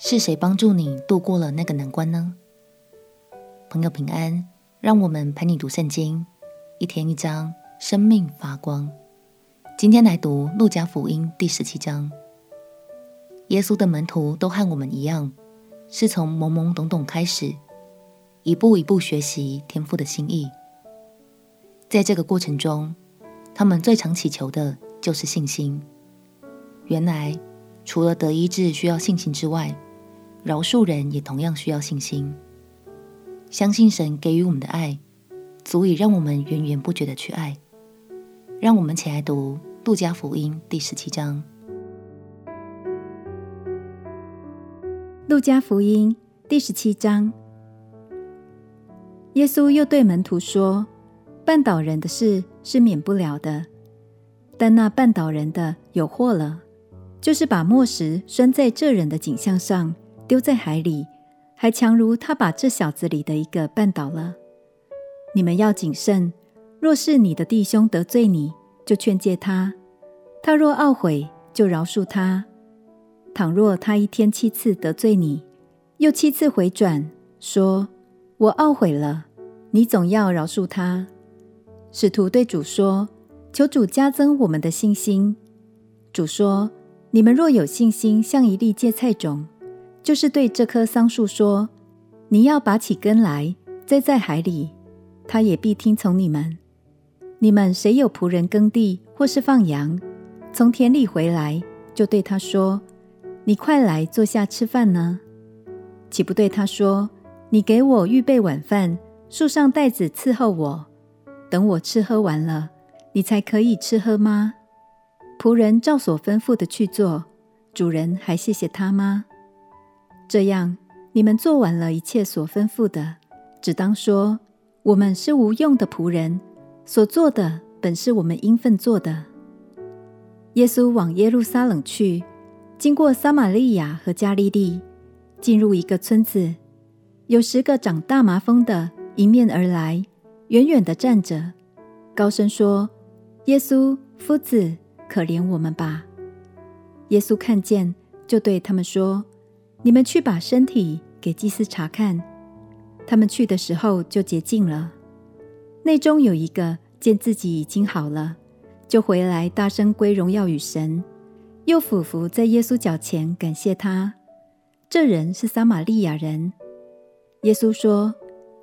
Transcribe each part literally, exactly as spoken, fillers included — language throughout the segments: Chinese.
是谁帮助你度过了那个难关呢？朋友平安，让我们陪你读圣经，一天一章，生命发光。今天来读路加福音第十七章。耶稣的门徒都和我们一样，是从懵懵懂懂开始，一步一步学习天父的心意。在这个过程中，他们最常祈求的就是信心。原来除了得医治需要信心之外，饶恕人也同样需要信心。相信神给予我们的爱，足以让我们源源不绝地去爱。让我们起来读路加福音第十七章。路加福音第十七章。耶稣又对门徒说，绊倒人的事是免不了的，但那绊倒人的有祸了，就是把磨石拴在这人的颈项上，丢在海里，还强如他把这小子里的一个绊倒了。你们要谨慎，若是你的弟兄得罪你，就劝诫他，他若懊悔，就饶恕他。倘若他一天七次得罪你，又七次回转，说我懊悔了，你总要饶恕他。使徒对主说，求主加增我们的信心。主说，你们若有信心像一粒芥菜种，就是对这棵桑树说，你要拔起根来，栽在海里，他也必听从你们。你们谁有仆人耕地或是放羊，从田里回来，就对他说，你快来坐下吃饭呢？岂不对他说，你给我预备晚饭，束上带子伺候我，等我吃喝完了，你才可以吃喝吗？仆人照所吩咐的去做，主人还谢谢他吗？这样，你们做完了一切所吩咐的，只当说，我们是无用的仆人，所做的本是我们应分做的。耶稣往耶路撒冷去，经过撒玛利亚和加利利，进入一个村子，有十个长大麻风的迎面而来，远远地站着，高声说，耶稣，夫子，可怜我们吧。耶稣看见，就对他们说，你们去把身体给祭司查看。他们去的时候就洁净了。内中有一个见自己已经好了，就回来大声归荣耀与神，又俯伏在耶稣脚前感谢他。这人是撒玛利亚人。耶稣说，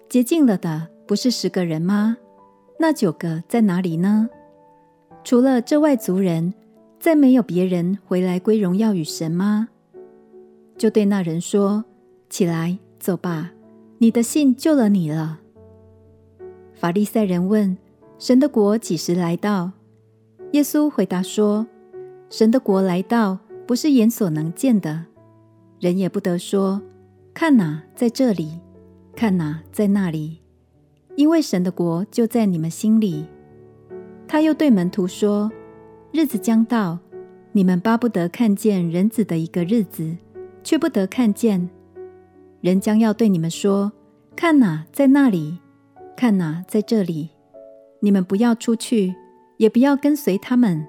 洁净了的不是十个人吗？那九个在哪里呢？除了这外族人，再没有别人回来归荣耀与神吗？就对那人说，起来，走吧，你的信救了你了。法利赛人问，神的国几时来到？耶稣回答说，神的国来到，不是眼所能见的，人也不得说，看哪，在这里，看哪，在那里，因为神的国就在你们心里。他又对门徒说，日子将到，你们巴不得看见人子的一个日子，却不得看见。人将要对你们说，看哪，在那里，看哪，在这里，你们不要出去，也不要跟随他们。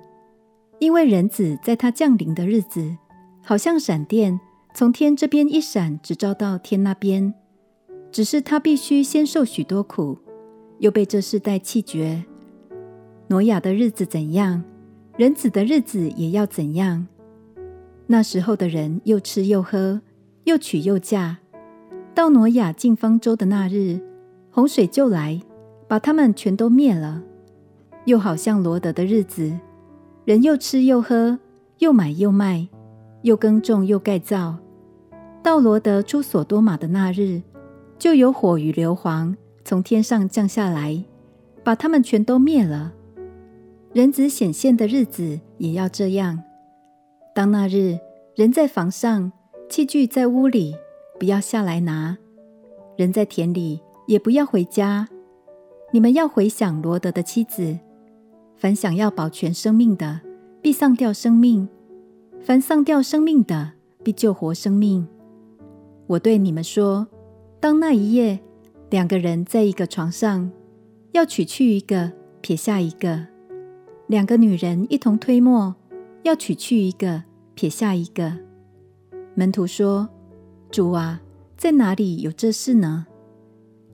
因为人子在他降临的日子，好像闪电，从天这边一闪，直照到天那边。只是他必须先受许多苦，又被这世代弃绝。挪亚的日子怎样，人子的日子也要怎样。那时候的人又吃又喝，又娶又嫁，到挪亚进方舟的那日，洪水就来，把他们全都灭了。又好像罗得的日子，人又吃又喝，又买又卖，又耕种又盖造，到罗得出所多玛的那日，就有火与硫磺从天上降下来，把他们全都灭了。人子显现的日子也要这样。当那日，人在房上，器具在屋里，不要下来拿；人在田里，也不要回家。你们要回想罗得的妻子。凡想要保全生命的，必丧掉生命；凡丧掉生命的，必救活生命。我对你们说，当那一夜，两个人在一个床上，要取去一个，撇下一个；两个女人一同推磨，要取去一个，撇下一个。门徒说，主啊，在哪里有这事呢？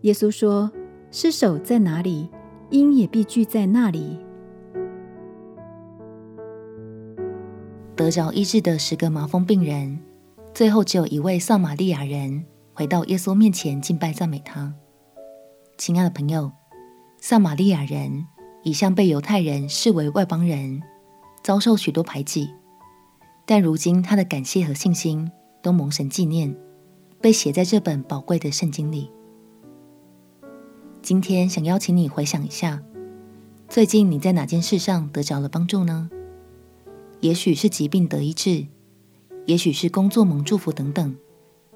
耶稣说，尸首在哪里，鹰也必聚在那里。得着医治的十个麻风病人，最后只有一位撒玛利亚人回到耶稣面前敬拜赞美他。亲爱的朋友，撒玛利亚人一向被犹太人视为外邦人，遭受许多排挤，但如今他的感谢和信心都蒙神纪念，被写在这本宝贵的圣经里。今天想邀请你回想一下，最近你在哪件事上得着了帮助呢？也许是疾病得医治，也许是工作蒙祝福等等，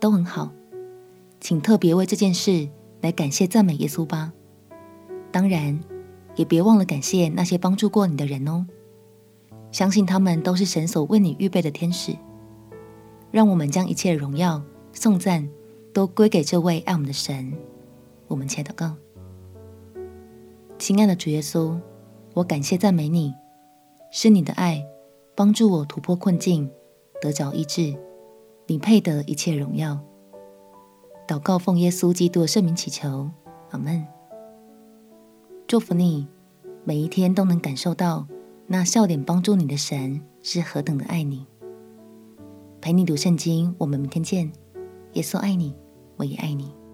都很好。请特别为这件事来感谢赞美耶稣吧。当然，也别忘了感谢那些帮助过你的人哦。相信他们都是神所为你预备的天使。让我们将一切的荣耀、颂赞都归给这位爱我们的神。我们且祷告。亲爱的主耶稣，我感谢赞美你，是你的爱帮助我突破困境，得着医治，你配得一切荣耀。祷告奉耶稣基督的圣名祈求，阿们。祝福你，每一天都能感受到那笑脸帮助你的神是何等的爱你。陪你读圣经，我们明天见。耶稣爱你，我也爱你。